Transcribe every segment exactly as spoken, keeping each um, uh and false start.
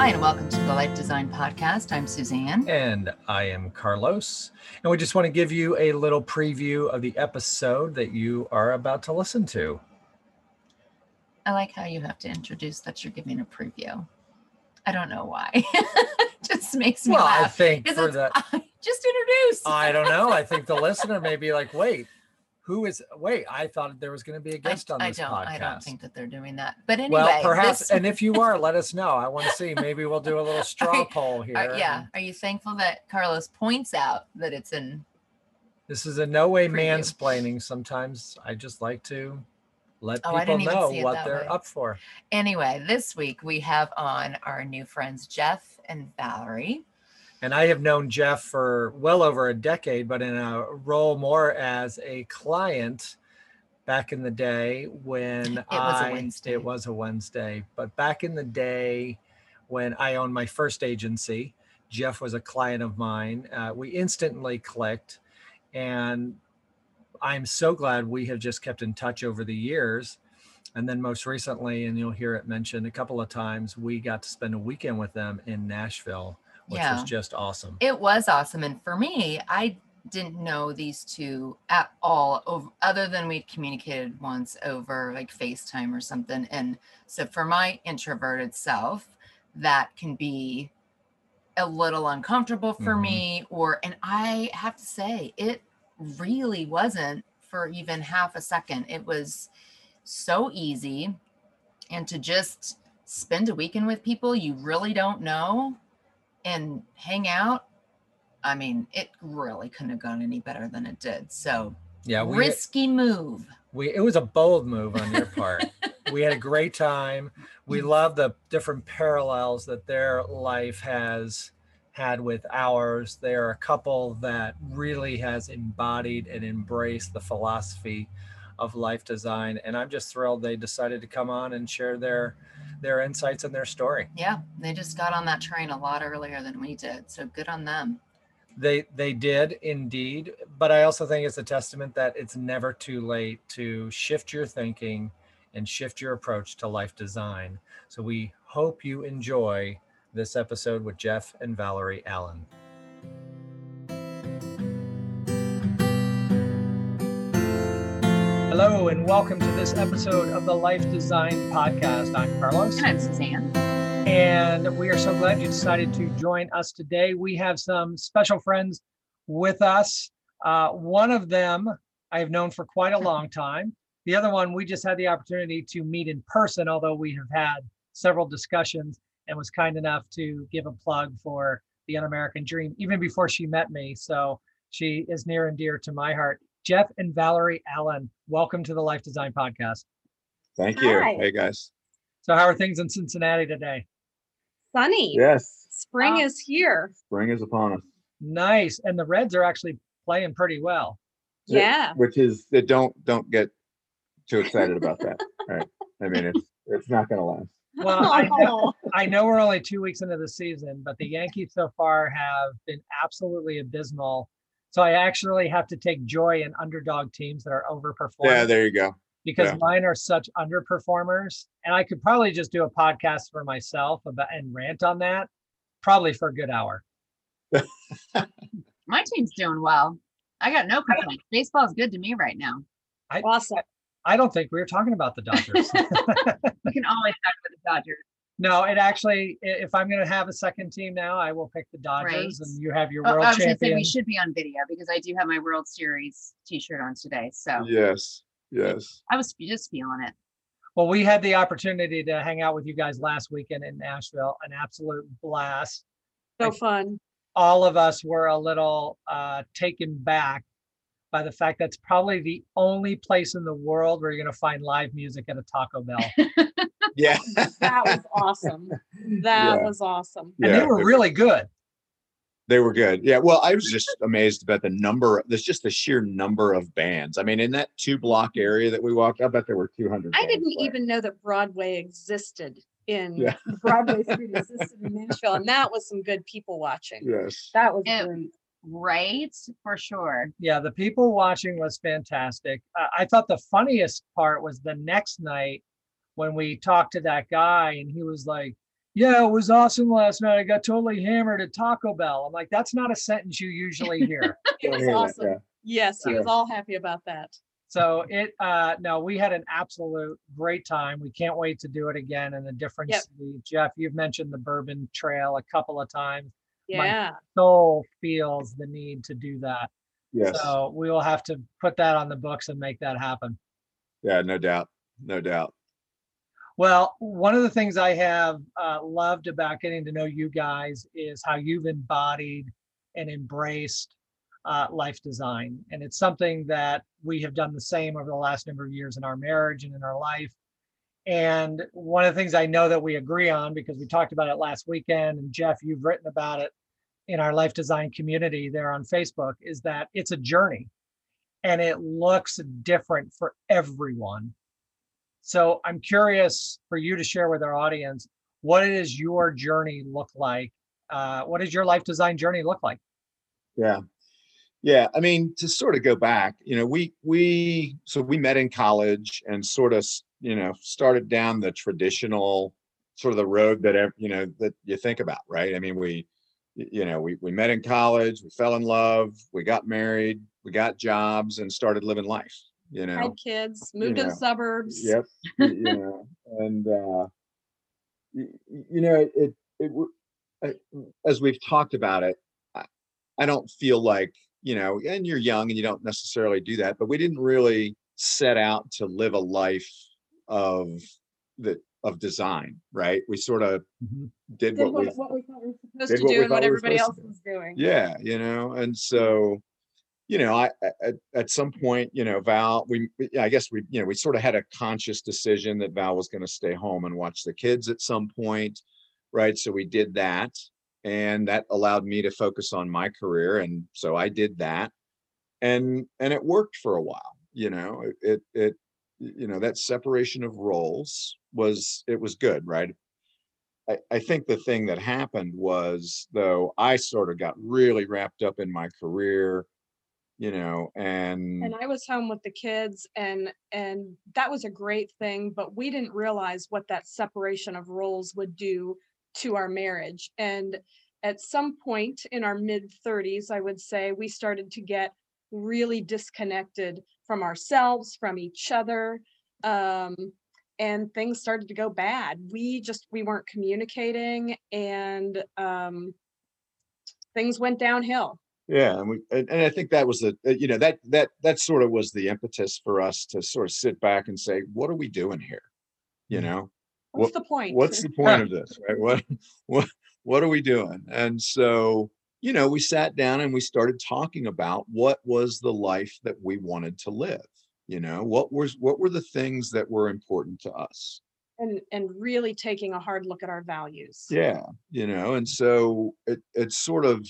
Hi, and welcome to the Life Design Podcast. I'm Suzanne. And I am Carlos. And we just want to give you a little preview of the episode that you are about to listen to. I like how you have to introduce that you're giving a preview. I don't know why. It just makes me well, laugh. Well, I think for that. I just introduce. I don't know. I think the listener may be like, wait. Who is, wait, I thought there was going to be a guest I, on this I don't, podcast. I don't think that they're doing that. But anyway. Well, perhaps, this... and if you are, let us know. I want to see. Maybe we'll do a little straw poll here. Are, yeah. Are you thankful that Carlos points out that it's in? This is in no way preview. Mansplaining. Sometimes I just like to let oh, people know what they're way. Up for. Anyway, this week we have on our new friends, Jeff and Valerie. And I have known Jeff for well over a decade, but in a role more as a client back in the day when it I, was a Wednesday. It was a Wednesday, but back in the day when I owned my first agency, Jeff was a client of mine. Uh, we instantly clicked, and I'm so glad we have just kept in touch over the years. And then most recently, and you'll hear it mentioned a couple of times, we got to spend a weekend with them in Nashville. Which yeah. was just awesome. It was awesome. And for me, I didn't know these two at all, over, other than we'd communicated once over like FaceTime or something. And so for my introverted self, that can be a little uncomfortable for mm-hmm. me. Or, and I have to say, it really wasn't for even half a second. It was so easy. And to just spend a weekend with people you really don't know and hang out. I mean, it really couldn't have gone any better than it did. So yeah, we, risky move. We It was a bold move on your part. We had a great time. We love the different parallels that their life has had with ours. They are a couple that really has embodied and embraced the philosophy of life design. And I'm just thrilled they decided to come on and share their their insights and their story. Yeah, they just got on that train a lot earlier than we did. So good on them. They they did indeed. But I also think it's a testament that it's never too late to shift your thinking and shift your approach to life design. So we hope you enjoy this episode with Jeff and Valerie Allen. Hello and welcome to this episode of the Life Design Podcast. I'm Carlos. And I'm Suzanne. And we are so glad you decided to join us today. We have some special friends with us. Uh, one of them I have known for quite a long time. The other one we just had the opportunity to meet in person, although we have had several discussions, and was kind enough to give a plug for the Un-American Dream even before she met me. So she is near and dear to my heart. Jeff and Valerie Allen, welcome to the Life Design Podcast. Thank you. Hi. Hey, guys. So how are things in Cincinnati today? Sunny. Yes. Spring um, is here. Spring is upon us. Nice. And the Reds are actually playing pretty well. Yeah. It, which is, it don't don't get too excited about that. Right? I mean, it's, it's not going to last. Well, oh. I, know, I know we're only two weeks into the season, but the Yankees so far have been absolutely abysmal. So I actually have to take joy in underdog teams that are overperforming. Yeah, there you go. Because yeah. mine are such underperformers. And I could probably just do a podcast for myself about, and rant on that, probably for a good hour. My team's doing well. I got no complaints. Baseball is good to me right now. I, awesome. I, I don't think we were talking about the Dodgers. We can always talk about the Dodgers. No, it actually, if I'm going to have a second team now, I will pick the Dodgers, right. And you have your oh, world champion. I was going to say we should be on video because I do have my World Series t-shirt on today. So yes, yes. I was just feeling it. Well, we had the opportunity to hang out with you guys last weekend in Nashville. An absolute blast. So like, fun. All of us were a little uh, taken back by the fact that's probably the only place in the world where you're going to find live music at a Taco Bell. Yeah. That was awesome. That yeah. was awesome. And yeah, they were really good. They were good. Yeah. Well, I was just amazed about the number. There's just the sheer number of bands. I mean, in that two block area that we walked, I bet there were two hundred. I didn't playing. even know that Broadway existed in yeah. Broadway Street existed in Nashville. And that was some good people watching. Yes. That was it, great. Right. For sure. Yeah. The people watching was fantastic. Uh, I thought the funniest part was the next night, when we talked to that guy and he was like, yeah, it was awesome last night. I got totally hammered at Taco Bell. I'm like, that's not a sentence you usually hear. It was awesome. Yeah. Yes, he was all happy about that. So it, uh, no, we had an absolute great time. We can't wait to do it again in a different yep. city. Jeff, you've mentioned the Bourbon Trail a couple of times. Yeah. My soul feels the need to do that. Yes. So we will have to put that on the books and make that happen. Yeah, no doubt. No doubt. Well, one of the things I have uh, loved about getting to know you guys is how you've embodied and embraced uh, life design. And it's something that we have done the same over the last number of years in our marriage and in our life. And one of the things I know that we agree on, because we talked about it last weekend, and Jeff, you've written about it in our life design community there on Facebook, is that it's a journey and it looks different for everyone. So I'm curious for you to share with our audience, what does your journey look like? Uh, what does your life design journey look like? Yeah. Yeah. I mean, to sort of go back, you know, we, we, so we met in college and sort of, you know, started down the traditional sort of the road that, you know, that you think about, right? I mean, we, you know, we, we met in college, we fell in love, we got married, we got jobs and started living life, you know, had kids, moved to the suburbs. Yep. You know, and, uh, you, you know, it, it, it, as we've talked about it, I, I don't feel like, you know, and you're young and you don't necessarily do that, but we didn't really set out to live a life of the, of design, right? We sort of did, did what, what, we, what we thought we were supposed to do and what everybody else was doing. Yeah, you know, and so, you know, I, at, at some point, you know, Val, we, I guess we, you know, we sort of had a conscious decision that Val was going to stay home and watch the kids at some point, right? So we did that. And that allowed me to focus on my career. And so I did that, and, and it worked for a while, you know, it, it, you know, that separation of roles was, it was good. Right. I, I think the thing that happened was, though, I sort of got really wrapped up in my career, you know, and. And I was home with the kids, and, and that was a great thing, but we didn't realize what that separation of roles would do to our marriage. And at some point in our mid thirties, I would say, we started to get really disconnected from ourselves, from each other. Um, and things started to go bad. We just, we weren't communicating, and um, things went downhill. Yeah. And we, and I think that was the, you know, that, that, that sort of was the impetus for us to sort of sit back and say, what are we doing here? You know? What's what, the point? What's the point of this, right? What, what, what are we doing? And so, you know, we sat down and we started talking about what was the life that we wanted to live. You know, what was, what were the things that were important to us? And, and really taking a hard look at our values. Yeah. You know, and so it, it's sort of,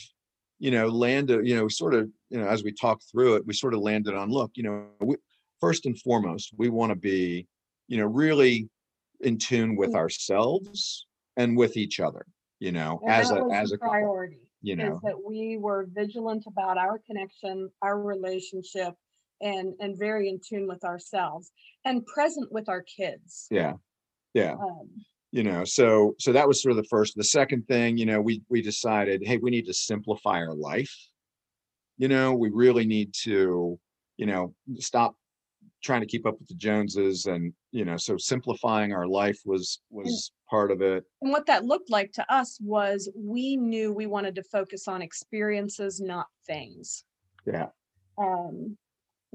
you know, landed, you know, sort of, you know, as we talked through it, we sort of landed on, look, you know, we, first and foremost, we want to be, you know, really in tune with ourselves and with each other, you know, and as a, as a priority, couple, you know, is that we were vigilant about our connection, our relationship, and, and very in tune with ourselves and present with our kids. Yeah. Yeah. Um, you know, so, so that was sort of the first. The second thing, you know, we, we decided, hey, we need to simplify our life. You know, we really need to, you know, stop trying to keep up with the Joneses, and, you know, so simplifying our life was, was part of it. And what that looked like to us was, we knew we wanted to focus on experiences, not things. Yeah. Um,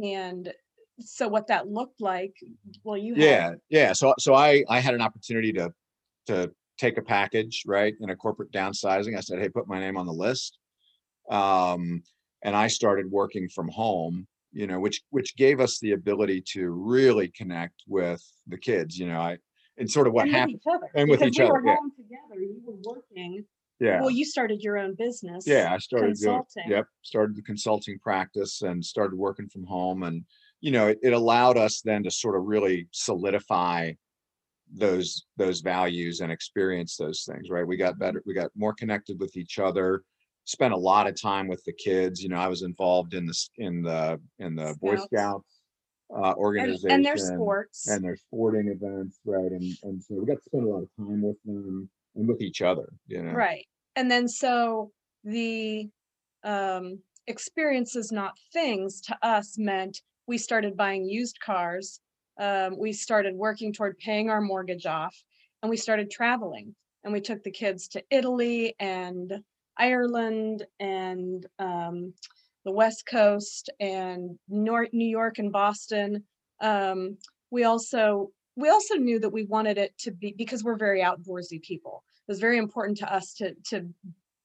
and so what that looked like, well, you had- yeah. Yeah. So, so I, I had an opportunity to, to take a package, right, in a corporate downsizing. I said, hey, put my name on the list. Um, and I started working from home, you know, which, which gave us the ability to really connect with the kids, you know, I, and sort of what happened, and with each other. We were home together, you were working. Yeah. Well, you started your own business. Yeah. I started consulting. Doing, yep. Started the consulting practice and started working from home. And, you know, it, it allowed us then to sort of really solidify those, those values and experience those things, right? We got better, we got more connected with each other. Spent a lot of time with the kids. You know, I was involved in the in the in the Scouts. Boy Scouts uh, organization and, and their sports and their sporting events, right? And and so we got to spend a lot of time with them. and with each other, you know? Right. And then so the um, experiences, not things, to us meant we started buying used cars. Um, we started working toward paying our mortgage off, and we started traveling, and we took the kids to Italy and Ireland and um, the West Coast and North New York and Boston. Um, we also we also knew that we wanted it to be, because we're very outdoorsy people. It was very important to us to to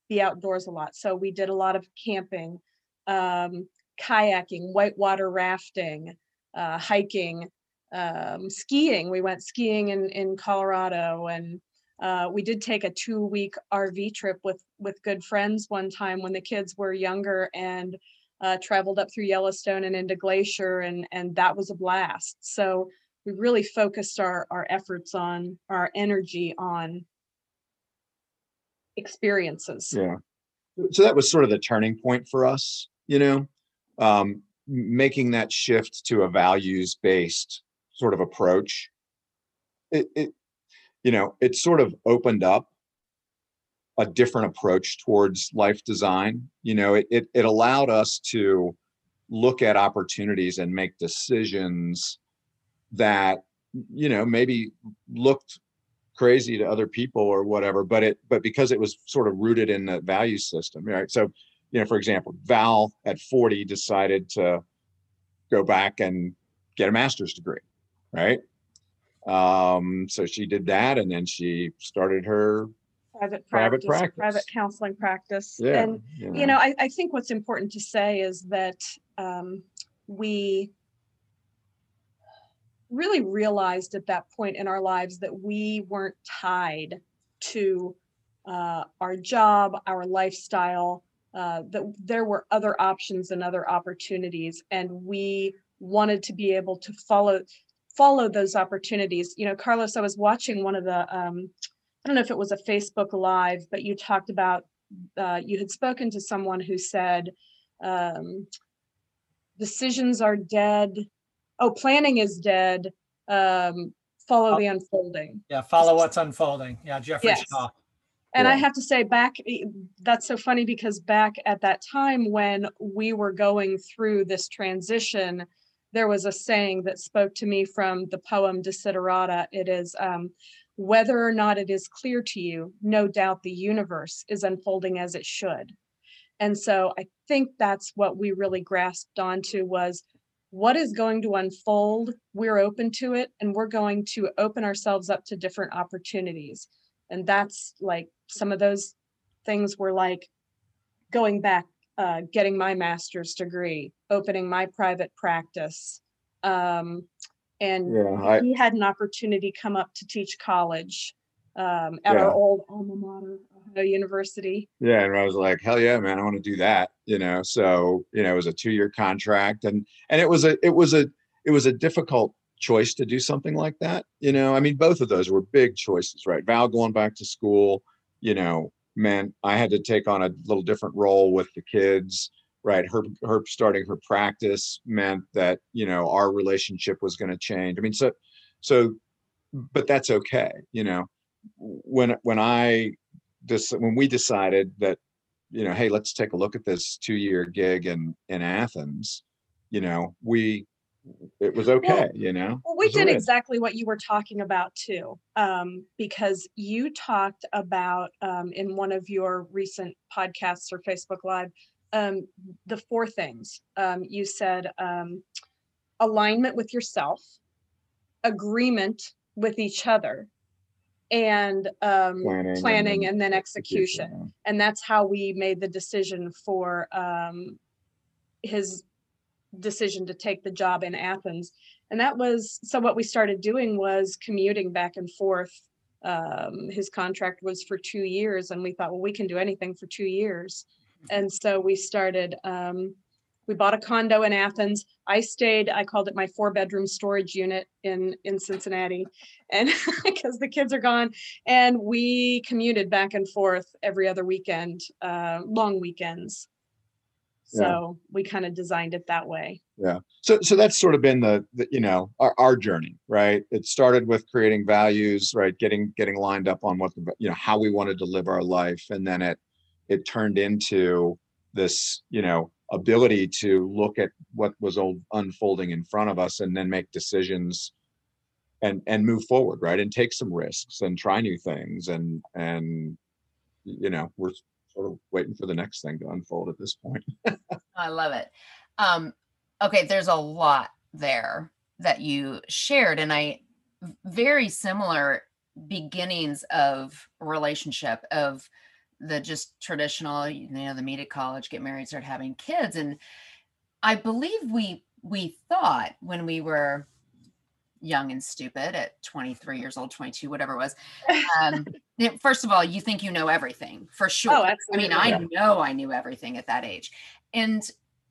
be outdoors a lot. So we did a lot of camping, um, kayaking, whitewater rafting, uh, hiking, um, skiing. We went skiing in, in Colorado, and uh, we did take a two week R V trip with, with good friends one time when the kids were younger, and uh, traveled up through Yellowstone and into Glacier. And, and that was a blast. So we really focused our, our efforts on, our energy on experiences. Yeah. So that was sort of the turning point for us, you know, um, making that shift to a values-based sort of approach. It, it, you know, it sort of opened up a different approach towards life design. You know, it, it, it allowed us to look at opportunities and make decisions that, you know, maybe looked crazy to other people or whatever, but it, but because it was sort of rooted in the value system, right? So, you know, for example, Val at forty decided to go back and get a master's degree, right? Um, so she did that, and then she started her private practice, private, practice. private counseling practice. Yeah, and, yeah. you know, I, I think what's important to say is that um, we really realized at that point in our lives that we weren't tied to uh, our job, our lifestyle, uh, that there were other options and other opportunities. And we wanted to be able to follow follow those opportunities. You know, Carlos, I was watching one of the, um, I don't know if it was a Facebook Live, but you talked about, uh, you had spoken to someone who said, um, decisions are dead. Oh, planning is dead. Um, follow oh, the unfolding. Yeah, follow what's unfolding. Yeah, Jeffrey yes. Shaw. And yeah. I have to say, back, that's so funny, because back at that time when we were going through this transition, there was a saying that spoke to me from the poem Desiderata. It is, um, whether or not it is clear to you, no doubt the universe is unfolding as it should. And so I think that's what we really grasped onto was, what is going to unfold? We're open to it, and we're going to open ourselves up to different opportunities. And that's like, some of those things were like going back, uh, getting my master's degree, opening my private practice. Um, and yeah, I, we had an opportunity come up to teach college um, at yeah. our old alma mater, Ohio University. Yeah, and I was like, hell yeah, man, I want to do that. You know, so, you know, it was a two-year contract, and and it was a it was a it was a difficult choice to do something like that. You know, I mean, both of those were big choices, right? Val going back to school, you know, man, I had to take on a little different role with the kids, right? Her her starting her practice meant that, you know, our relationship was going to change. I mean, so so, but that's okay, you know. When when I this when we decided that, you know, hey, let's take a look at this two-year gig in in Athens, you know, we it was okay, well, you know. Well, we did right. exactly what you were talking about too, um, because you talked about um, in one of your recent podcasts or Facebook Live, um, the four things. Um, you said um, alignment with yourself, agreement with each other, and um, planning, planning and then execution. execution. And that's how we made the decision for um, his decision to take the job in Athens. And that was, so what we started doing was commuting back and forth. Um, his contract was for two years and we thought, well, we can do anything for two years. And so we started, um, we bought a condo in Athens. I stayed, I called it my four bedroom storage unit in, in Cincinnati, and because the kids are gone, and we commuted back and forth every other weekend, uh, long weekends. So yeah. we kind of designed it that way. Yeah. So, so that's sort of been the, the you know, our, our journey, right? It started with creating values, right? Getting, getting lined up on what, the, you know, how we wanted to live our life. And then it, it turned into this, you know, ability to look at what was unfolding in front of us and then make decisions and, and move forward, right? And take some risks and try new things. And, and, you know, we're sort of waiting for the next thing to unfold at this point. I love it. Um, okay. There's a lot there that you shared, and I very similar beginnings of relationship of the just traditional, you know, the meet at college, get married, start having kids. And I believe we, we thought when we were young and stupid at twenty-three years old, twenty-two, whatever it was. Um, first of all, you think you know everything for sure. Oh, absolutely. I mean, yeah. I know I knew everything at that age. And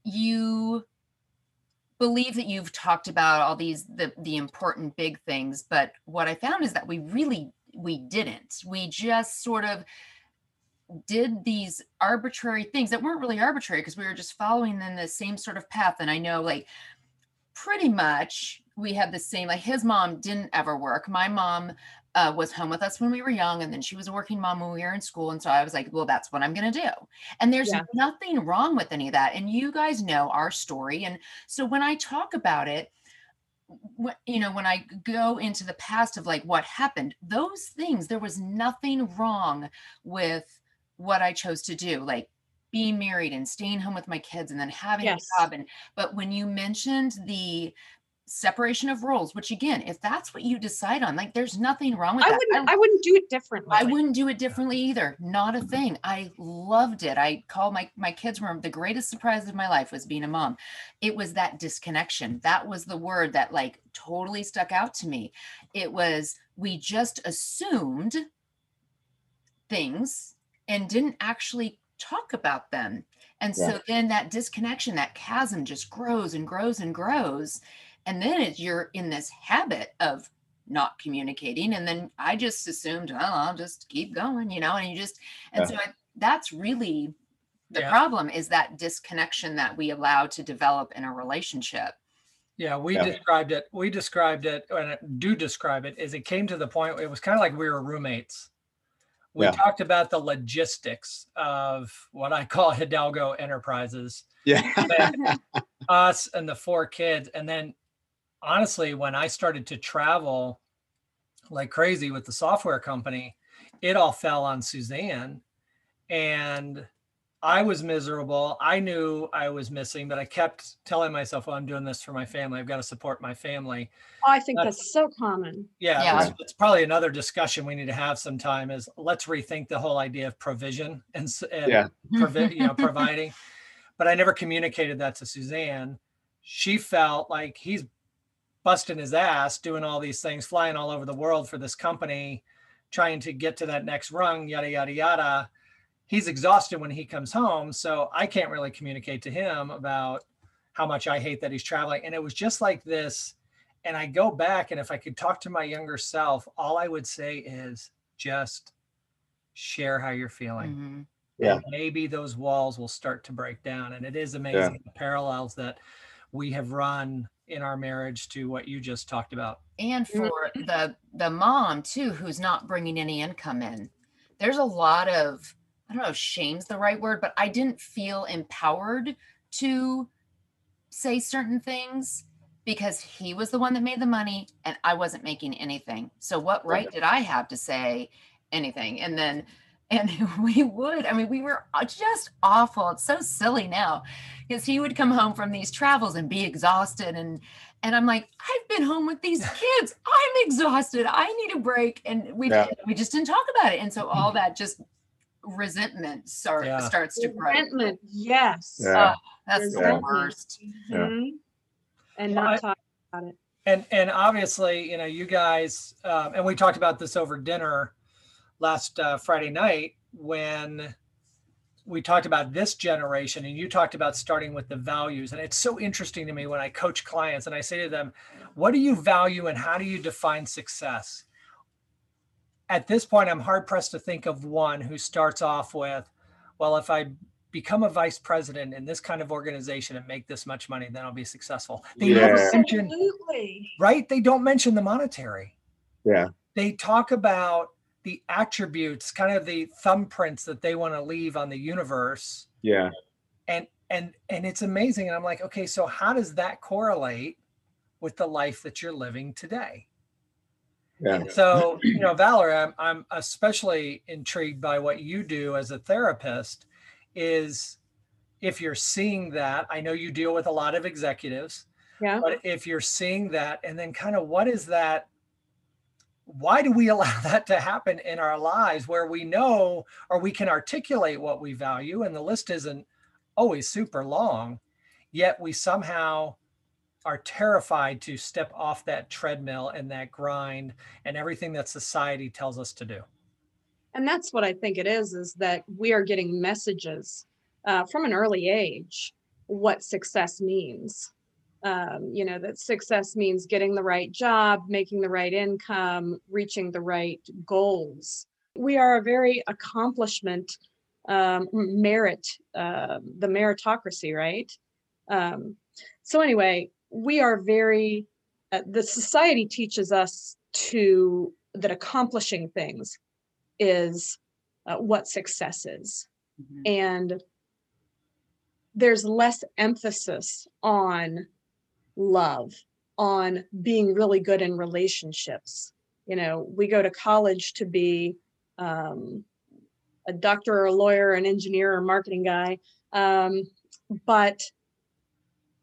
you believe that you've talked about all these, the, the important big things. But what I found is that we really, we didn't, we just sort of did these arbitrary things that weren't really arbitrary because we were just following them the same sort of path. And I know, like, pretty much we had the same, like his mom didn't ever work. My mom uh, was home with us when we were young. And then she was a working mom when we were in school. And so I was like, well, that's what I'm going to do. And there's yeah. nothing wrong with any of that. And you guys know our story. And so when I talk about it, wh- you know, when I go into the past of like what happened, those things, there was nothing wrong with what I chose to do, like being married and staying home with my kids and then having yes. a job. And, but when you mentioned the separation of roles, which again, if that's what you decide on, like there's nothing wrong with I that. Wouldn't, I, I wouldn't do it differently. I wouldn't do it differently either. Not a thing. I loved it. I call my, my kids were the greatest surprise of my life was being a mom. It was that disconnection. That was the word that like totally stuck out to me. It was, we just assumed things and didn't actually talk about them. And yeah. so then that disconnection, that chasm just grows and grows and grows. And then it's, you're in this habit of not communicating. And then I just assumed, oh, I'll just keep going, you know, and you just, and yeah. so I, that's really the yeah. problem is that disconnection that we allow to develop in a relationship. Yeah, we yeah. described it. We described it and I do describe it as it came to the point. It was kind of like we were roommates. We yeah. talked about the logistics of what I call Hidalgo Enterprises. Yeah. Us and the four kids. And then honestly, when I started to travel like crazy with the software company, it all fell on Susanne. And I was miserable. I knew I was missing, but I kept telling myself, well, I'm doing this for my family. I've got to support my family. Oh, I think that's, that's so common. Yeah, yeah. It's, it's probably another discussion we need to have sometime is let's rethink the whole idea of provision and, and yeah. provi- you know, providing. But I never communicated that to Susanne. She felt like he's busting his ass, doing all these things, flying all over the world for this company, trying to get to that next rung, yada, yada, yada. He's exhausted when he comes home. So I can't really communicate to him about how much I hate that he's traveling. And it was just like this. And I go back, and if I could talk to my younger self, all I would say is just share how you're feeling. Mm-hmm. Yeah. And maybe those walls will start to break down. And it is amazing yeah. the parallels that we have run in our marriage to what you just talked about. And for the, the mom too, who's not bringing any income in, there's a lot of, I don't know if shame's the right word, but I didn't feel empowered to say certain things because he was the one that made the money and I wasn't making anything. So what right did I have to say anything? And then, and we would, I mean, we were just awful. It's so silly now because he would come home from these travels and be exhausted. And, and I'm like, I've been home with these kids. I'm exhausted. I need a break. And we, yeah. we just didn't talk about it. And so all that just resentment start, yeah. starts to grow. Resentment, yes. Yeah. Oh, that's resentment. The worst. Yeah. Mm-hmm. And well, not talking about it. And and obviously, you know, you guys, um, and we talked about this over dinner last uh, Friday night when we talked about this generation, and you talked about starting with the values. And it's so interesting to me when I coach clients and I say to them, what do you value and how do you define success? At this point, I'm hard pressed to think of one who starts off with, well, if I become a vice president in this kind of organization and make this much money, then I'll be successful. They yeah. never mention, Absolutely. right? They don't mention the monetary. Yeah. They talk about the attributes, kind of the thumbprints that they want to leave on the universe. Yeah. And, and, and it's amazing. And I'm like, okay, so how does that correlate with the life that you're living today? Yeah. And so, you know, Valerie, I'm, I'm especially intrigued by what you do as a therapist. Is if you're seeing that, I know you deal with a lot of executives, yeah. but if you're seeing that, and then kind of what is that, why do we allow that to happen in our lives where we know, or we can articulate what we value, and the list isn't always super long, yet we somehow are terrified to step off that treadmill and that grind and everything that society tells us to do. And that's what I think it is, is that we are getting messages uh, from an early age, what success means. Um, you know, that success means getting the right job, making the right income, reaching the right goals. We are a very accomplishment, um, merit, uh, the meritocracy, right? Um, so anyway, we are very, uh, the society teaches us to, that accomplishing things is uh, what success is. Mm-hmm. And there's less emphasis on love, on being really good in relationships. You know, we go to college to be um, a doctor or a lawyer, an engineer or marketing guy, um, but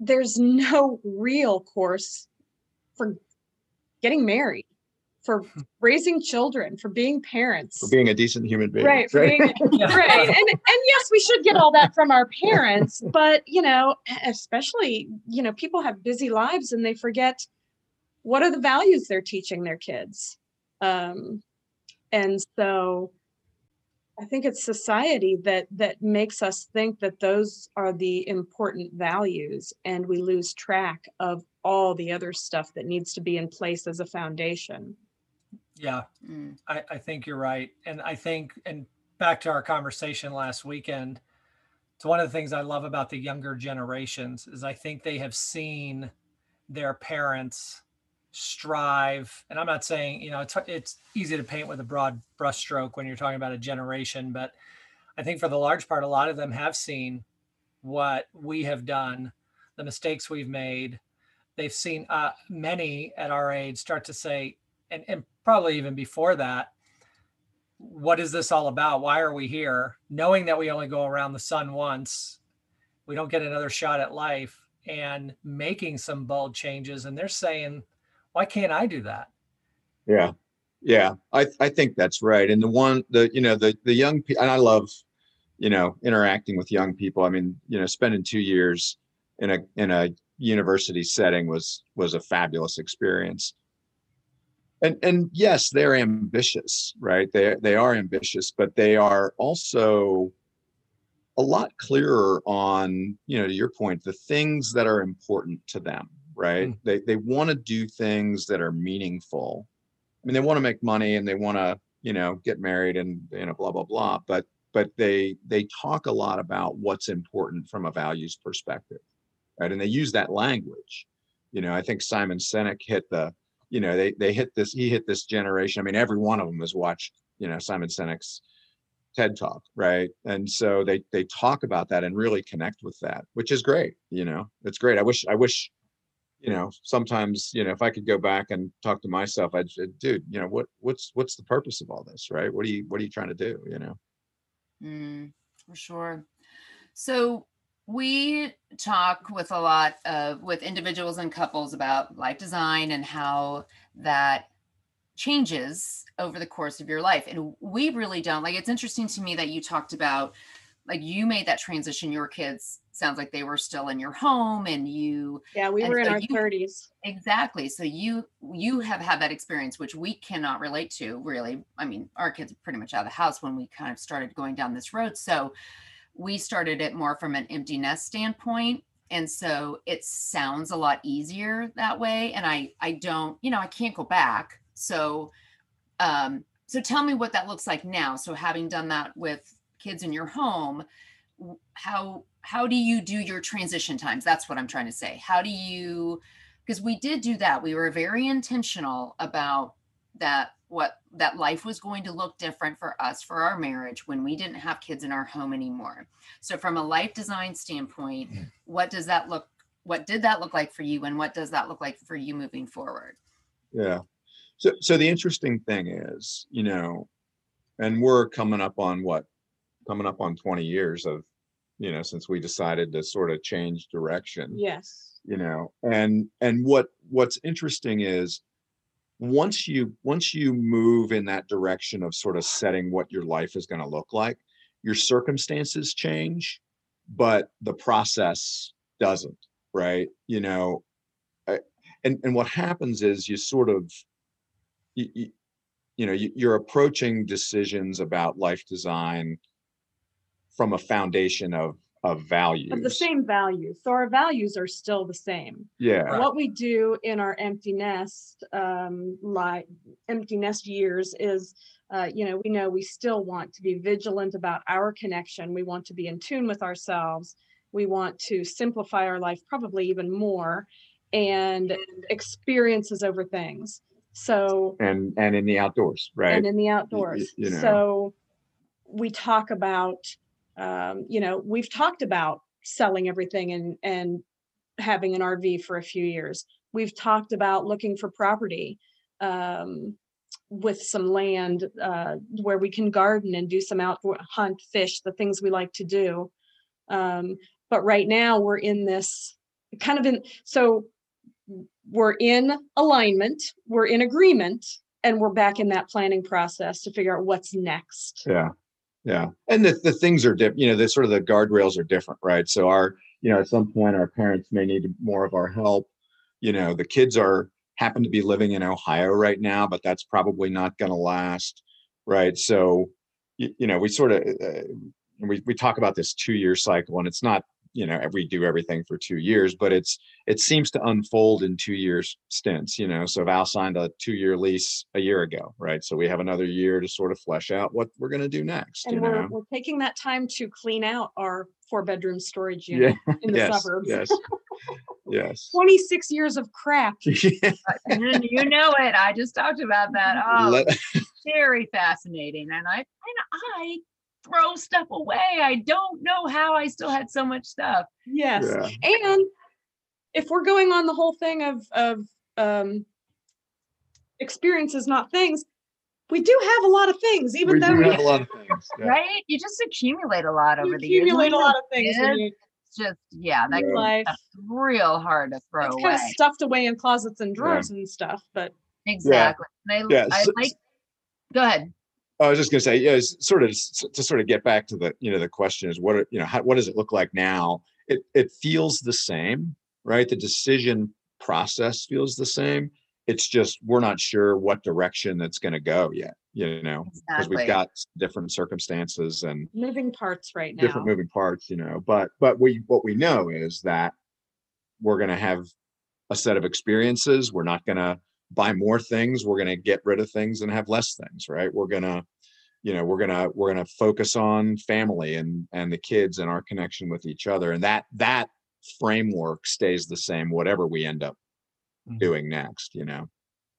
there's no real course for getting married, for raising children, for being parents. For being a decent human being. Right. Right. Being, right. And, and yes, we should get all that from our parents, but, you know, especially, you know, people have busy lives and they forget what are the values they're teaching their kids. Um, and so I think it's society that that makes us think that those are the important values, and we lose track of all the other stuff that needs to be in place as a foundation. Yeah, mm. I, I think you're right. And I think, and back to our conversation last weekend, it's one of the things I love about the younger generations is I think they have seen their parents strive. And I'm not saying, you know, it's, it's easy to paint with a broad brushstroke when you're talking about a generation, but I think for the large part, a lot of them have seen what we have done, the mistakes we've made. They've seen uh, many at our age start to say, and, and probably even before that, what is this all about? Why are we here? Knowing that we only go around the sun once, we don't get another shot at life, and making some bold changes. And they're saying, why can't I do that? Yeah. Yeah. I, I think that's right. And the one, the, you know, the, the young people, and I love, you know, interacting with young people. I mean, you know, spending two years in a, in a university setting was, was a fabulous experience. And, and yes, they're ambitious, right? They, they are ambitious, but they are also a lot clearer on, you know, to your point, the things that are important to them, right? Mm. They, they want to do things that are meaningful. I mean, they want to make money and they want to, you know, get married and, you know, blah, blah, blah. But, but they, they talk a lot about what's important from a values perspective, right? And they use that language. You know, I think Simon Sinek hit the, you know, they, they hit this, he hit this generation. I mean, every one of them has watched, you know, Simon Sinek's TED Talk, right? And so they, they talk about that and really connect with that, which is great. You know, it's great. I wish, I wish, you know, sometimes, you know, if I could go back and talk to myself, I'd say, dude, you know, what, what's, what's the purpose of all this, right? What are you, what are you trying to do? You know? Mm, for sure. So we talk with a lot of, with individuals and couples about life design and how that changes over the course of your life. And we really don't, like, it's interesting to me that you talked about, like, you made that transition, your kids, sounds like they were still in your home, and you. Yeah, we were in our thirties. Exactly. So you, you have had that experience, which we cannot relate to, really. I mean, our kids are pretty much out of the house when we kind of started going down this road. So we started it more from an empty nest standpoint. And so it sounds a lot easier that way. And I, I don't, you know, I can't go back. So, um, so tell me what that looks like now. So having done that with kids in your home, how how do you do your transition times? That's what I'm trying to say. How do you, because we did do that. We were very intentional about that, what that life was going to look different for us, for our marriage, when we didn't have kids in our home anymore. So from a life design standpoint, mm-hmm. what does that look, what did that look like for you? And what does that look like for you moving forward? Yeah. So, so the interesting thing is, you know, and we're coming up on what? Coming up on twenty years of, you know, since we decided to sort of change direction. Yes. You know, and, and what, what's interesting is, once you, once you move in that direction of sort of setting what your life is going to look like, your circumstances change, but the process doesn't, right? You know, I, and, and what happens is you sort of, you, you, you know, you, you're approaching decisions about life design from a foundation of, of values. Of the same values. So our values are still the same. Yeah. What we do in our empty nest, um, like empty nest years is, uh, you know, we know we still want to be vigilant about our connection. We want to be in tune with ourselves. We want to simplify our life, probably even more, and experiences over things. So. And, and in the outdoors, right? And in the outdoors. You, you know. So we talk about, Um, you know, we've talked about selling everything and, and having an R V for a few years. We've talked about looking for property um, with some land uh, where we can garden and do some outdoor hunt, fish, the things we like to do. Um, but right now we're in this kind of in, so we're in alignment, we're in agreement, and we're back in that planning process to figure out what's next. Yeah. Yeah. And the, the things are different, you know, the sort of the guardrails are different, right? So our, you know, at some point our parents may need more of our help. You know, the kids are, happen to be living in Ohio right now, but that's probably not going to last, right? So, you, you know, we sort of, uh, we, we talk about this two year cycle, and it's not, you know, we do everything for two years, but it's, it seems to unfold in two years stints, you know, so Val signed a two year lease a year ago, right? So we have another year to sort of flesh out what we're going to do next. And you we're, know? we're taking that time to clean out our four bedroom storage unit yeah. in the yes, suburbs. Yes. Yes. twenty-six years of crap. Yeah. You know it. I just talked about that. Oh, Let- very fascinating. And I, and I, throw stuff away. I don't know how I still had so much stuff. Yes. Yeah. And if we're going on the whole thing of, of um, experiences, not things, we do have a lot of things, even we though we have a lot of things, yeah. right? You just accumulate a lot you over the years. Accumulate a lot of things. You, it's just, yeah, that's yeah. real hard to throw it's away. It's kind of stuffed away in closets and drawers yeah. and stuff, but. Exactly. Yeah. And I, yeah. I like, go ahead. I was just going to say, yeah, sort of to sort of get back to the, you know, the question is what, are, you know, how, what does it look like now? It it feels the same, right? The decision process feels the same. It's just, we're not sure what direction that's going to go yet, you know, because exactly. we've got different circumstances and moving parts right now, different moving parts, you know, but, but we, what we know is that we're going to have a set of experiences. We're not going to buy more things, we're going to get rid of things and have less things, right? We're going to, you know, we're going to, we're going to focus on family and, and the kids and our connection with each other. And that, that framework stays the same, whatever we end up doing next, you know?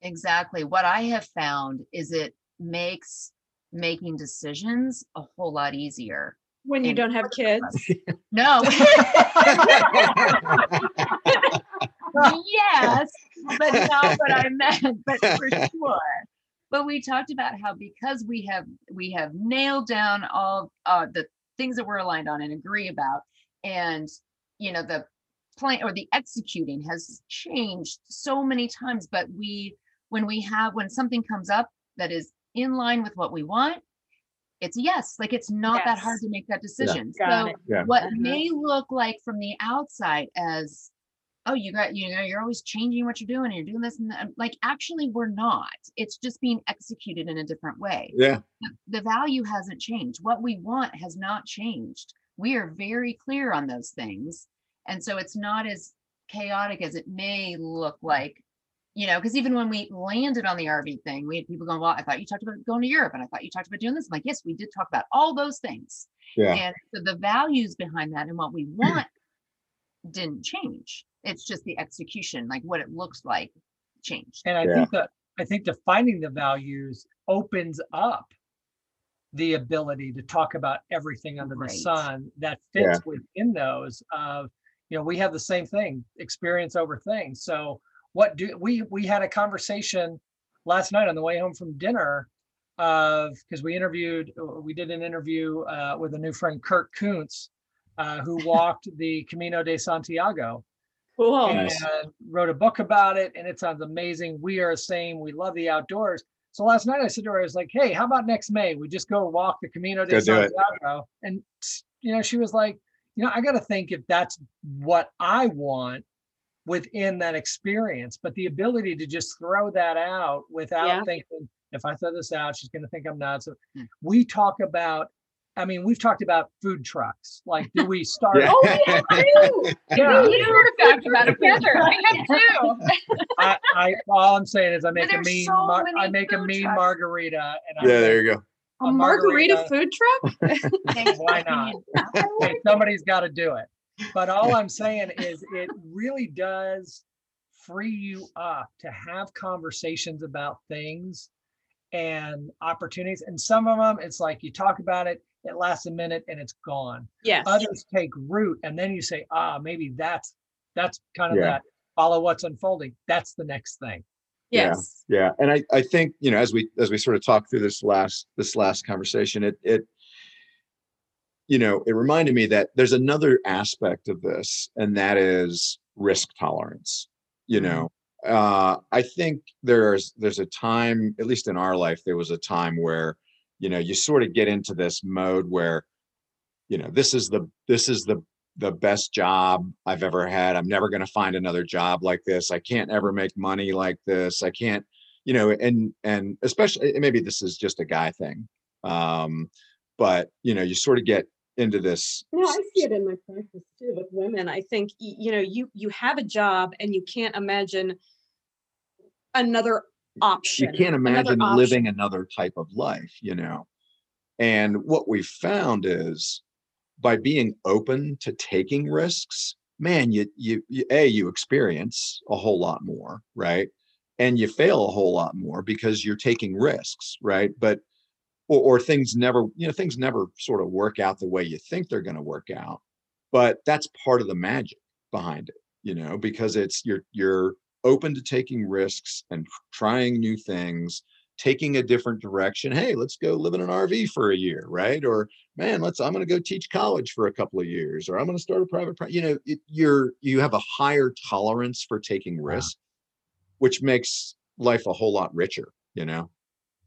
Exactly. What I have found is it makes making decisions a whole lot easier. When you don't have kids. No. Yes, but not what I meant, but for sure. But we talked about how because we have we have nailed down all uh, the things that we're aligned on and agree about, and you know the plan or the executing has changed so many times. But we when we have when something comes up that is in line with what we want, it's a yes. Like it's not yes. that hard to make that decision. Yeah. So yeah. what mm-hmm. may look like from the outside as oh, you got, you know, you're always changing what you're doing and you're doing this and that. Like, actually we're not, it's just being executed in a different way. Yeah. The, the value hasn't changed. What we want has not changed. We are very clear on those things. And so it's not as chaotic as it may look like, you know, because even when we landed on the R V thing, we had people going, well, I thought you talked about going to Europe, and I thought you talked about doing this. I'm like, yes, we did talk about all those things. Yeah. And so the values behind that and what we want didn't change. It's just the execution, like what it looks like, changed. And I yeah. think that I think defining the values opens up the ability to talk about everything under right. the sun that fits yeah. within those. Of, you know, we have the same thing, experience over things. So what do we, we had a conversation last night on the way home from dinner of, because we interviewed, we did an interview uh, with a new friend, Kirk Coons, uh, who walked the Camino de Santiago. Cool. And nice. Wrote a book about it, and it sounds amazing. We are the same. We love the outdoors. So last night I said to her, I was like, "Hey, how about next May? We just go walk the Camino de Santiago." And you know, she was like, "You know, I got to think if that's what I want within that experience." But the ability to just throw that out without yeah. thinking, if I throw this out, she's going to think I'm nuts. So hmm. we talk about. I mean, we've talked about food trucks. Like, do we start? yeah. Oh, yeah, I do. Yeah. We were talking about it together. I have two. I, I, all I'm saying is I make a mean, so mar- I make a mean trucks. margarita. And I yeah, there you go. A, a margarita, margarita food truck? Why not? Hey, somebody's got to do it. But all I'm saying is it really does free you up to have conversations about things and opportunities. And some of them, it's like you talk about it, it lasts a minute and it's gone. Yes. Others take root, and then you say, ah, maybe that's that's kind of yeah. that follow what's unfolding. That's the next thing. Yes. Yeah. yeah. And I, I think, you know, as we as we sort of talk through this last this last conversation, it it you know, it reminded me that there's another aspect of this, and that is risk tolerance. You know, uh, I think there's there's a time, at least in our life, there was a time where, you know, you sort of get into this mode where, you know, this is the this is the the best job I've ever had. I'm never going to find another job like this. I can't ever make money like this. I can't, you know, and and especially maybe this is just a guy thing, um, but you know, you sort of get into this. No, I see it in my practice too with women. I think you know, you you have a job and you can't imagine another option. You can't imagine another living another type of life, you know. And what we found is by being open to taking risks, man, you, you, you, A, you experience a whole lot more, right? And you fail a whole lot more because you're taking risks, right? But, or, or things never, you know, things never sort of work out the way you think they're going to work out. But that's part of the magic behind it, you know, because it's you're, you're, open to taking risks and trying new things, taking a different direction. Hey, let's go live in an R V for a year, right? Or man, let's, I'm going to go teach college for a couple of years, or I'm going to start a private, you know, it, you're, you have a higher tolerance for taking risks, wow. which makes life a whole lot richer, you know?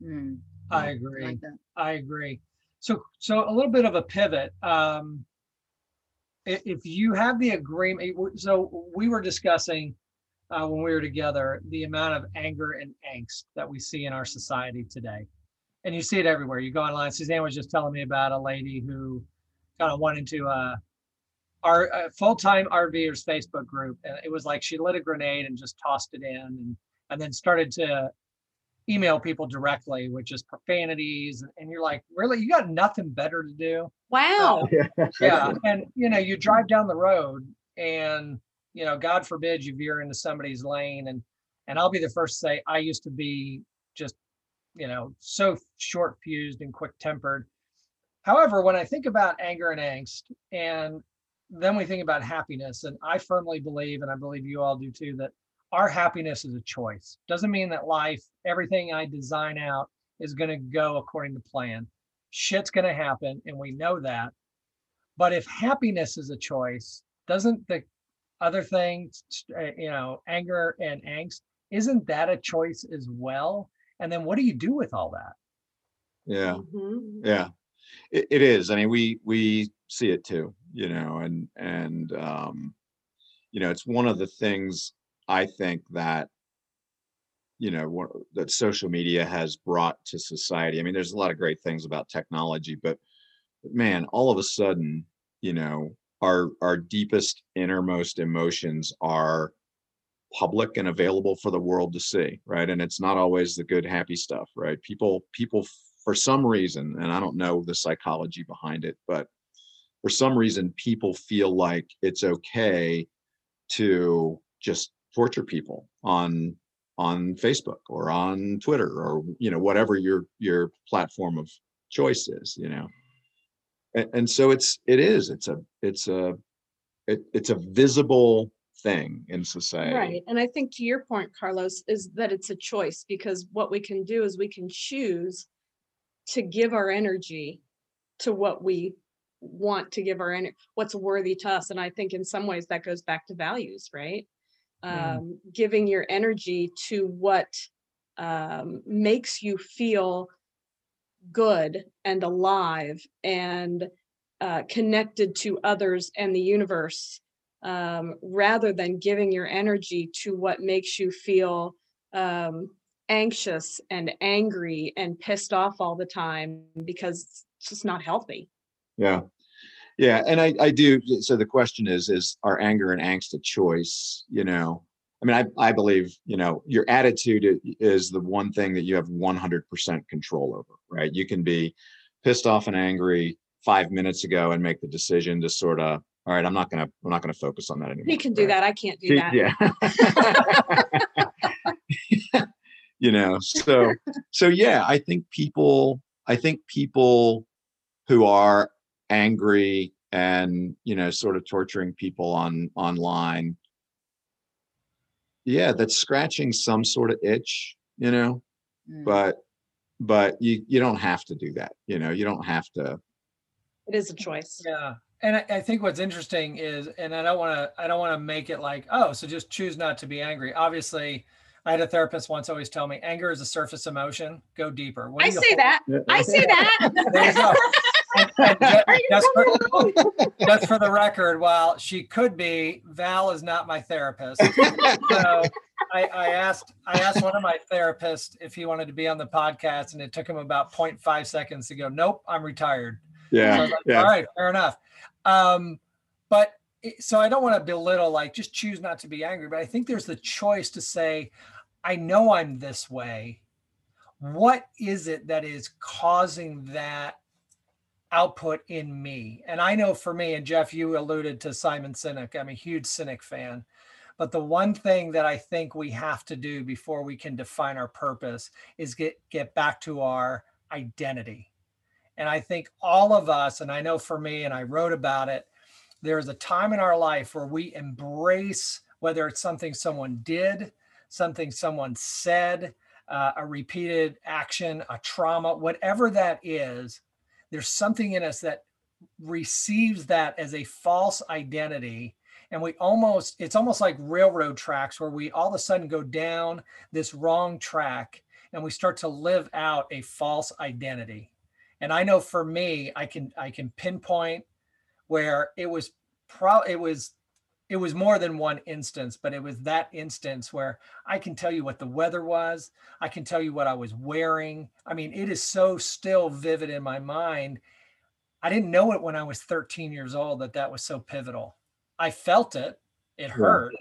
Mm, I agree. Like I agree. So, so a little bit of a pivot. Um, if you have the agreement, so we were discussing Uh, when we were together, the amount of anger and angst that we see in our society today. And you see it everywhere. You go online. Susanne was just telling me about a lady who kind of went into a, our, a full-time RVers Facebook group. And it was like she lit a grenade and just tossed it in and, and then started to email people directly, which is profanities. And, and you're like, really? You got nothing better to do? Wow. Uh, yeah. And, you know, you drive down the road and you know, God forbid you veer into somebody's lane. And and I'll be the first to say, I used to be just, you know, so short fused and quick tempered. However, when I think about anger and angst, and then we think about happiness, and I firmly believe, and I believe you all do too, that our happiness is a choice. Doesn't mean that life, everything I design out is going to go according to plan. Shit's going to happen. And we know that. But if happiness is a choice, doesn't the other things, you know, anger and angst, isn't that a choice as well? And then what do you do with all that? Yeah, mm-hmm. yeah, it, it is. I mean, we we see it too, you know, and and um, you know, it's one of the things I think that, you know, that social media has brought to society. I mean, there's a lot of great things about technology, but man, all of a sudden, you know, Our our deepest, innermost emotions are public and available for the world to see, right? And it's not always the good, happy stuff, right? People, people for some reason, and I don't know the psychology behind it, but for some reason, people feel like it's okay to just torture people on on Facebook or on Twitter or, you know, whatever your your platform of choice is, you know. And, and so it's it is it's a it's a it, it's a visible thing in society. Right. And I think to your point, Carlos, is that it's a choice, because what we can do is we can choose to give our energy to what we want to give our energy, what's worthy to us. And I think in some ways that goes back to values, right? Mm. Um, giving your energy to what um, makes you feel good and alive and uh, connected to others and the universe, um, rather than giving your energy to what makes you feel um, anxious and angry and pissed off all the time, because it's just not healthy. Yeah. Yeah. And I, I do. So the question is, is our anger and angst a choice? You know, I mean, I, I believe, you know, your attitude is the one thing that you have one hundred percent control over, right? You can be pissed off and angry five minutes ago and make the decision to sort of, all right, I'm not going to, I'm not going to focus on that anymore. You can do right? that. I can't do she, that. Yeah. You know, so, so yeah, I think people, I think people who are angry and, you know, sort of torturing people on online. Yeah. That's scratching some sort of itch, you know, mm. but, but you, you don't have to do that. You know, you don't have to. It is a choice. Yeah. And I, I think what's interesting is, and I don't want to, I don't want to make it like, oh, so just choose not to be angry. Obviously, I had a therapist once always tell me, anger is a surface emotion. Go deeper. What I say that. I say that. There you go. And, and just, just, for, just for the record, while she could be, Val is not my therapist. So I, I asked I asked one of my therapists if he wanted to be on the podcast, and it took him about zero point five seconds to go, nope, I'm retired. Yeah. So I was like, yeah. All right, fair enough. Um, but so I don't want to belittle, like, just choose not to be angry, but I think there's the choice to say, I know I'm this way. What is it that is causing that output in me? And I know for me, and Jeff, you alluded to Simon Sinek. I'm a huge Sinek fan, but the one thing that I think we have to do before we can define our purpose is get, get back to our identity. And I think all of us, and I know for me, and I wrote about it, there is a time in our life where we embrace, whether it's something someone did, something someone said, uh, a repeated action, a trauma, whatever that is, there's something in us that receives that as a false identity. And we almost, it's almost like railroad tracks where we all of a sudden go down this wrong track and we start to live out a false identity. And I know for me, I can, I can pinpoint where it was pro it was it was more than one instance, but it was that instance where I can tell you what the weather was, I can tell you what I was wearing. I mean, it is so still vivid in my mind. I didn't know it when I was thirteen years old that that was so pivotal. I felt it, it hurt, yeah.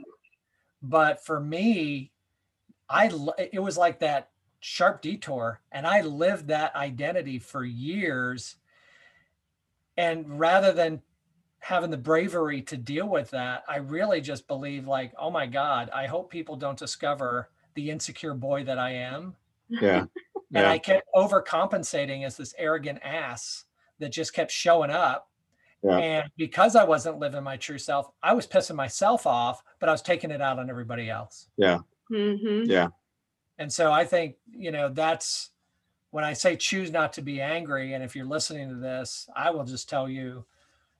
But for me, I it was like that sharp detour, and I lived that identity for years. And rather than having the bravery to deal with that, I really just believe, like, oh my God, I hope people don't discover the insecure boy that I am. Yeah. And yeah. I kept overcompensating as this arrogant ass that just kept showing up. Yeah. And because I wasn't living my true self, I was pissing myself off, but I was taking it out on everybody else. Yeah. Mm-hmm. Yeah. And so I think, you know, that's when I say choose not to be angry. And if you're listening to this, I will just tell you,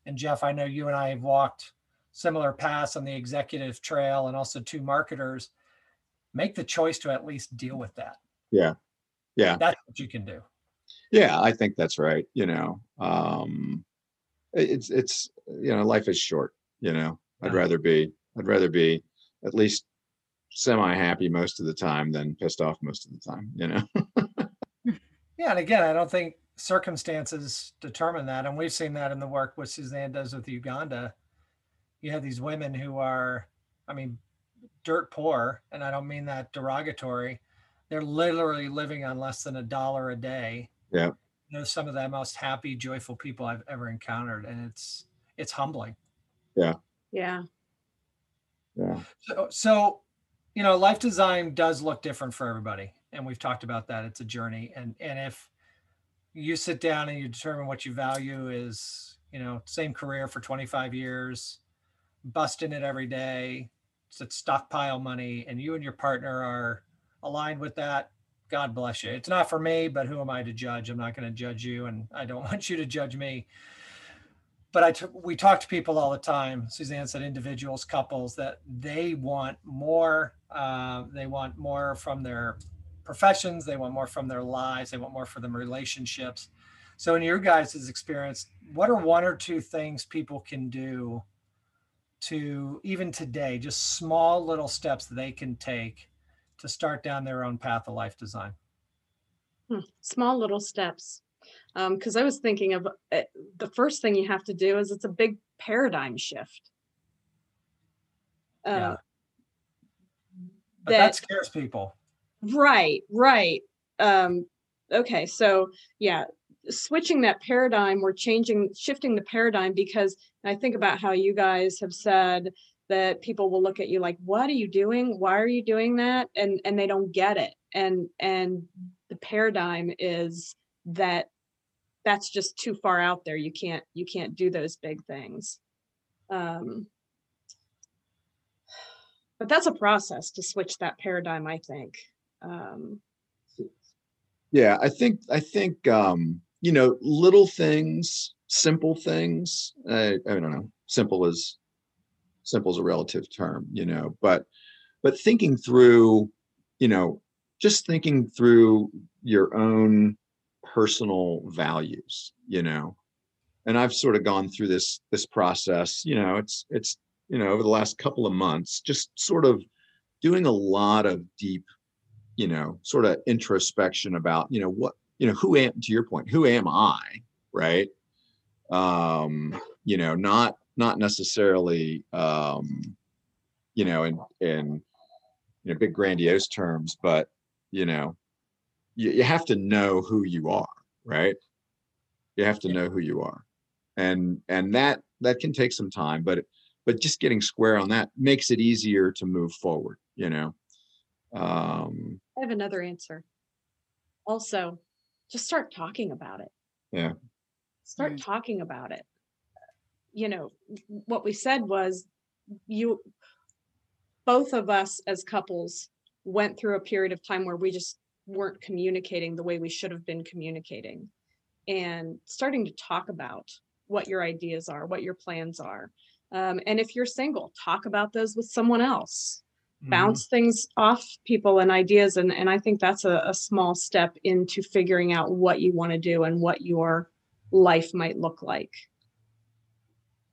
and Jeff, I know you and I have walked similar paths on the executive trail and also two marketers, make the choice to at least deal with that. Yeah. Yeah. That's what you can do. Yeah. I think that's right. You know, um, it's, it's, you know, life is short, you know, I'd rather be, I'd rather be at least semi-happy most of the time than pissed off most of the time, you know? Yeah. And again, I don't think circumstances determine that. And we've seen that in the work what Suzanne does with Uganda. You have these women who are, I mean, dirt poor, and I don't mean that derogatory. They're literally living on less than a dollar a day. Yeah. They're some of the most happy, joyful people I've ever encountered. And it's, it's humbling. Yeah. Yeah. Yeah. So, so, you know, life design does look different for everybody. And we've talked about that. It's a journey. And, and if you sit down and you determine what you value is, you know, same career for twenty-five years, busting it every day, so stockpile money, and you and your partner are aligned with that, God bless you. It's not for me, but who am I to judge? I'm not going to judge you, and I don't want you to judge me. But I t- we talk to people all the time, Suzanne said, individuals, couples, that they want more. Uh, they want more from their professions. They want more from their lives. They want more from their relationships. So in your guys' experience, what are one or two things people can do to, even today, just small little steps that they can take to start down their own path of life design? Hmm. Small little steps. Um, because I was thinking of uh, the first thing you have to do is it's a big paradigm shift. Uh, yeah. But that, that scares people. Right, right. Um, okay, so yeah, switching that paradigm, we're changing, shifting the paradigm, because I think about how you guys have said that people will look at you like, what are you doing? Why are you doing that? And and they don't get it. And and the paradigm is that that's just too far out there. You can't, you can't do those big things. Um, but that's a process to switch that paradigm, I think. Um, yeah, I think, I think, um, you know, little things, simple things, I, I don't know, simple is, simple is a relative term, you know, but, but thinking through, you know, just thinking through your own personal values, you know, and I've sort of gone through this, this process, you know, it's, it's, you know, over the last couple of months, just sort of doing a lot of deep, you know, sort of introspection about, you know, what, you know, who am, to your point, who am I? Right. Um, you know, not, not necessarily, um, you know, in, in, you know, big grandiose terms, but, you know, you, you have to know who you are, right? You have to know who you are. And, and that, that can take some time, but, but just getting square on that makes it easier to move forward, you know? Um, I have another answer. Also, just start talking about it. Yeah. Start mm-hmm. talking about it. You know, what we said was, you, both of us as couples went through a period of time where we just weren't communicating the way we should have been communicating, and starting to talk about what your ideas are, what your plans are. Um, and if you're single, talk about those with someone else, mm-hmm. bounce things off people and ideas. And, and I think that's a, a small step into figuring out what you want to do and what your life might look like.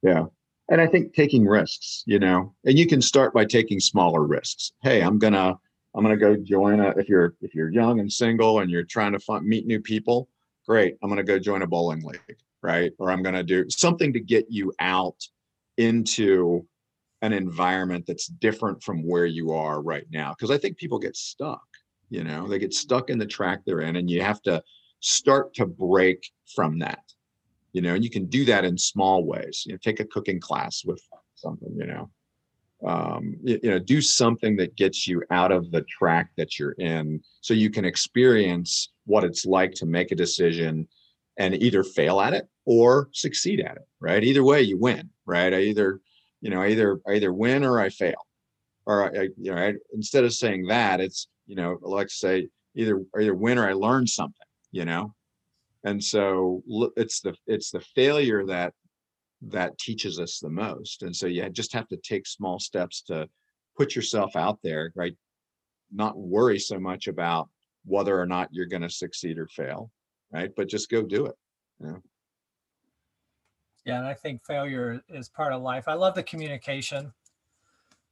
Yeah. And I think taking risks, you know, and you can start by taking smaller risks. Hey, I'm going to, I'm going to go join a, if you're, if you're young and single and you're trying to find, meet new people, great. I'm going to go join a bowling league, right? Or I'm going to do something to get you out into an environment that's different from where you are right now. Cause I think people get stuck, you know, they get stuck in the track they're in, and you have to start to break from that. You know, and you can do that in small ways. You know, take a cooking class with something, you know, um, you, you know, do something that gets you out of the track that you're in, so you can experience what it's like to make a decision and either fail at it or succeed at it, right? Either way, you win, right? I either, you know, I either, I either win or I fail. Or, I, I, you know, I, instead of saying that, it's, you know, I like to say either, either win or I learn something, you know? And so it's the it's the failure that that teaches us the most. And so you just have to take small steps to put yourself out there, right? Not worry so much about whether or not you're going to succeed or fail, right? But just go do it. You know? Yeah, and I think failure is part of life. I love the communication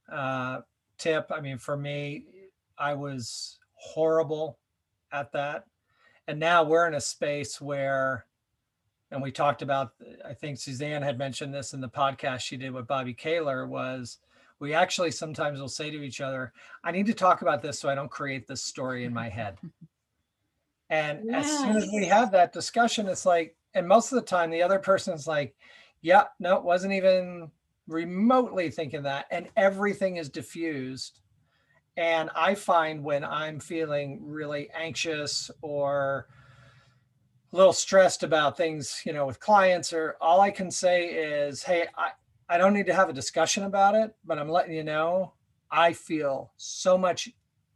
uh, tip. I mean, for me, I was horrible at that. And now we're in a space where, and we talked about, I think Suzanne had mentioned this in the podcast she did with Bobby Kaler, was we actually sometimes will say to each other, I need to talk about this so I don't create this story in my head. And yes. as soon as we have that discussion, it's like, and most of the time the other person's like, yeah, no, it wasn't even remotely thinking that. And everything is diffused. And I find when I'm feeling really anxious or a little stressed about things, you know, with clients, or all I can say is, hey, I, I don't need to have a discussion about it, but I'm letting you know, I feel so much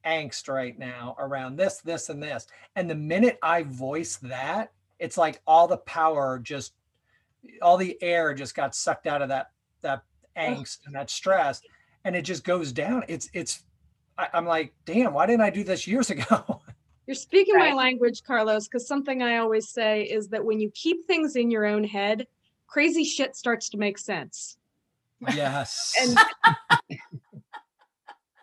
angst right now around this, this, and this. And the minute I voice that, it's like all the power just, all the air just got sucked out of that, that angst and that stress. And it just goes down. It's, it's, I'm like, damn, why didn't I do this years ago? You're speaking right. my language, Carlos, because something I always say is that when you keep things in your own head, crazy shit starts to make sense. Yes. And,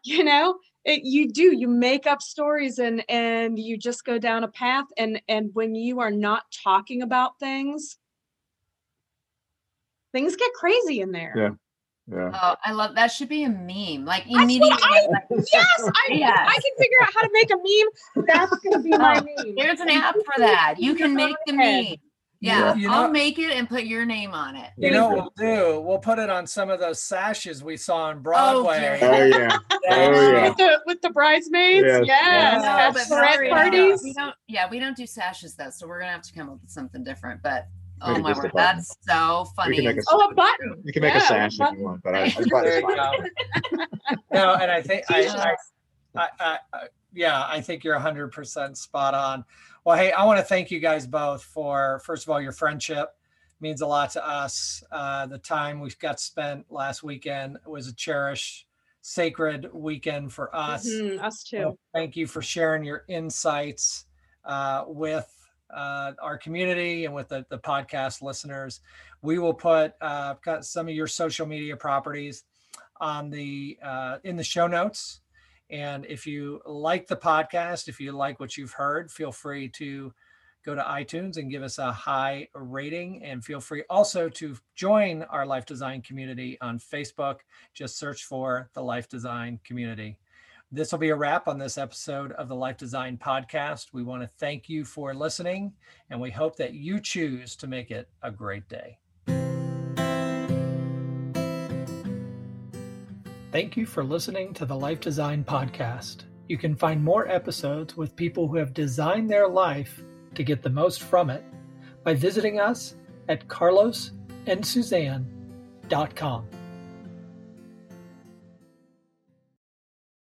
you know, it, you do, you make up stories and, and you just go down a path. And, and when you are not talking about things, things get crazy in there. Yeah. Yeah. Oh, I love that. Should be a meme. Like immediately. I, like, yes, I, yes, I can figure out how to make a meme. That's gonna be my meme. There's an app for that. You can make the meme. Yeah, you know, I'll make it and put your name on it. You know what we'll do? We'll put it on some of those sashes we saw on Broadway. Oh, oh yeah. Oh, yeah. With the with the bridesmaids. Yes. yes. yes. No, at sorry, parties. No. We don't, yeah, we don't do sashes though, so we're gonna have to come up with something different, but. Oh my word, that's so funny. A, oh, a button. You can make yeah, a sash a if you want, but I, I there you go. No, and I think I, I, I, I yeah, I think you're one hundred percent spot on. Well, hey, I want to thank you guys both for, first of all, your friendship means a lot to us. Uh, the time we got spent last weekend was a cherished, sacred weekend for us. Mm-hmm, us too. So thank you for sharing your insights uh, with uh our community and with the, the podcast listeners. We will put uh got some of your social media properties on the uh in the show notes. And if you like the podcast, if you like what you've heard, feel free to go to iTunes and give us a high rating, and feel free also to join our Life Design community on Facebook. Just search for the Life Design community. This will be a wrap on this episode of the Life Design Podcast. We want to thank you for listening, and we hope that you choose to make it a great day. Thank you for listening to the Life Design Podcast. You can find more episodes with people who have designed their life to get the most from it by visiting us at carlos and susanne dot com.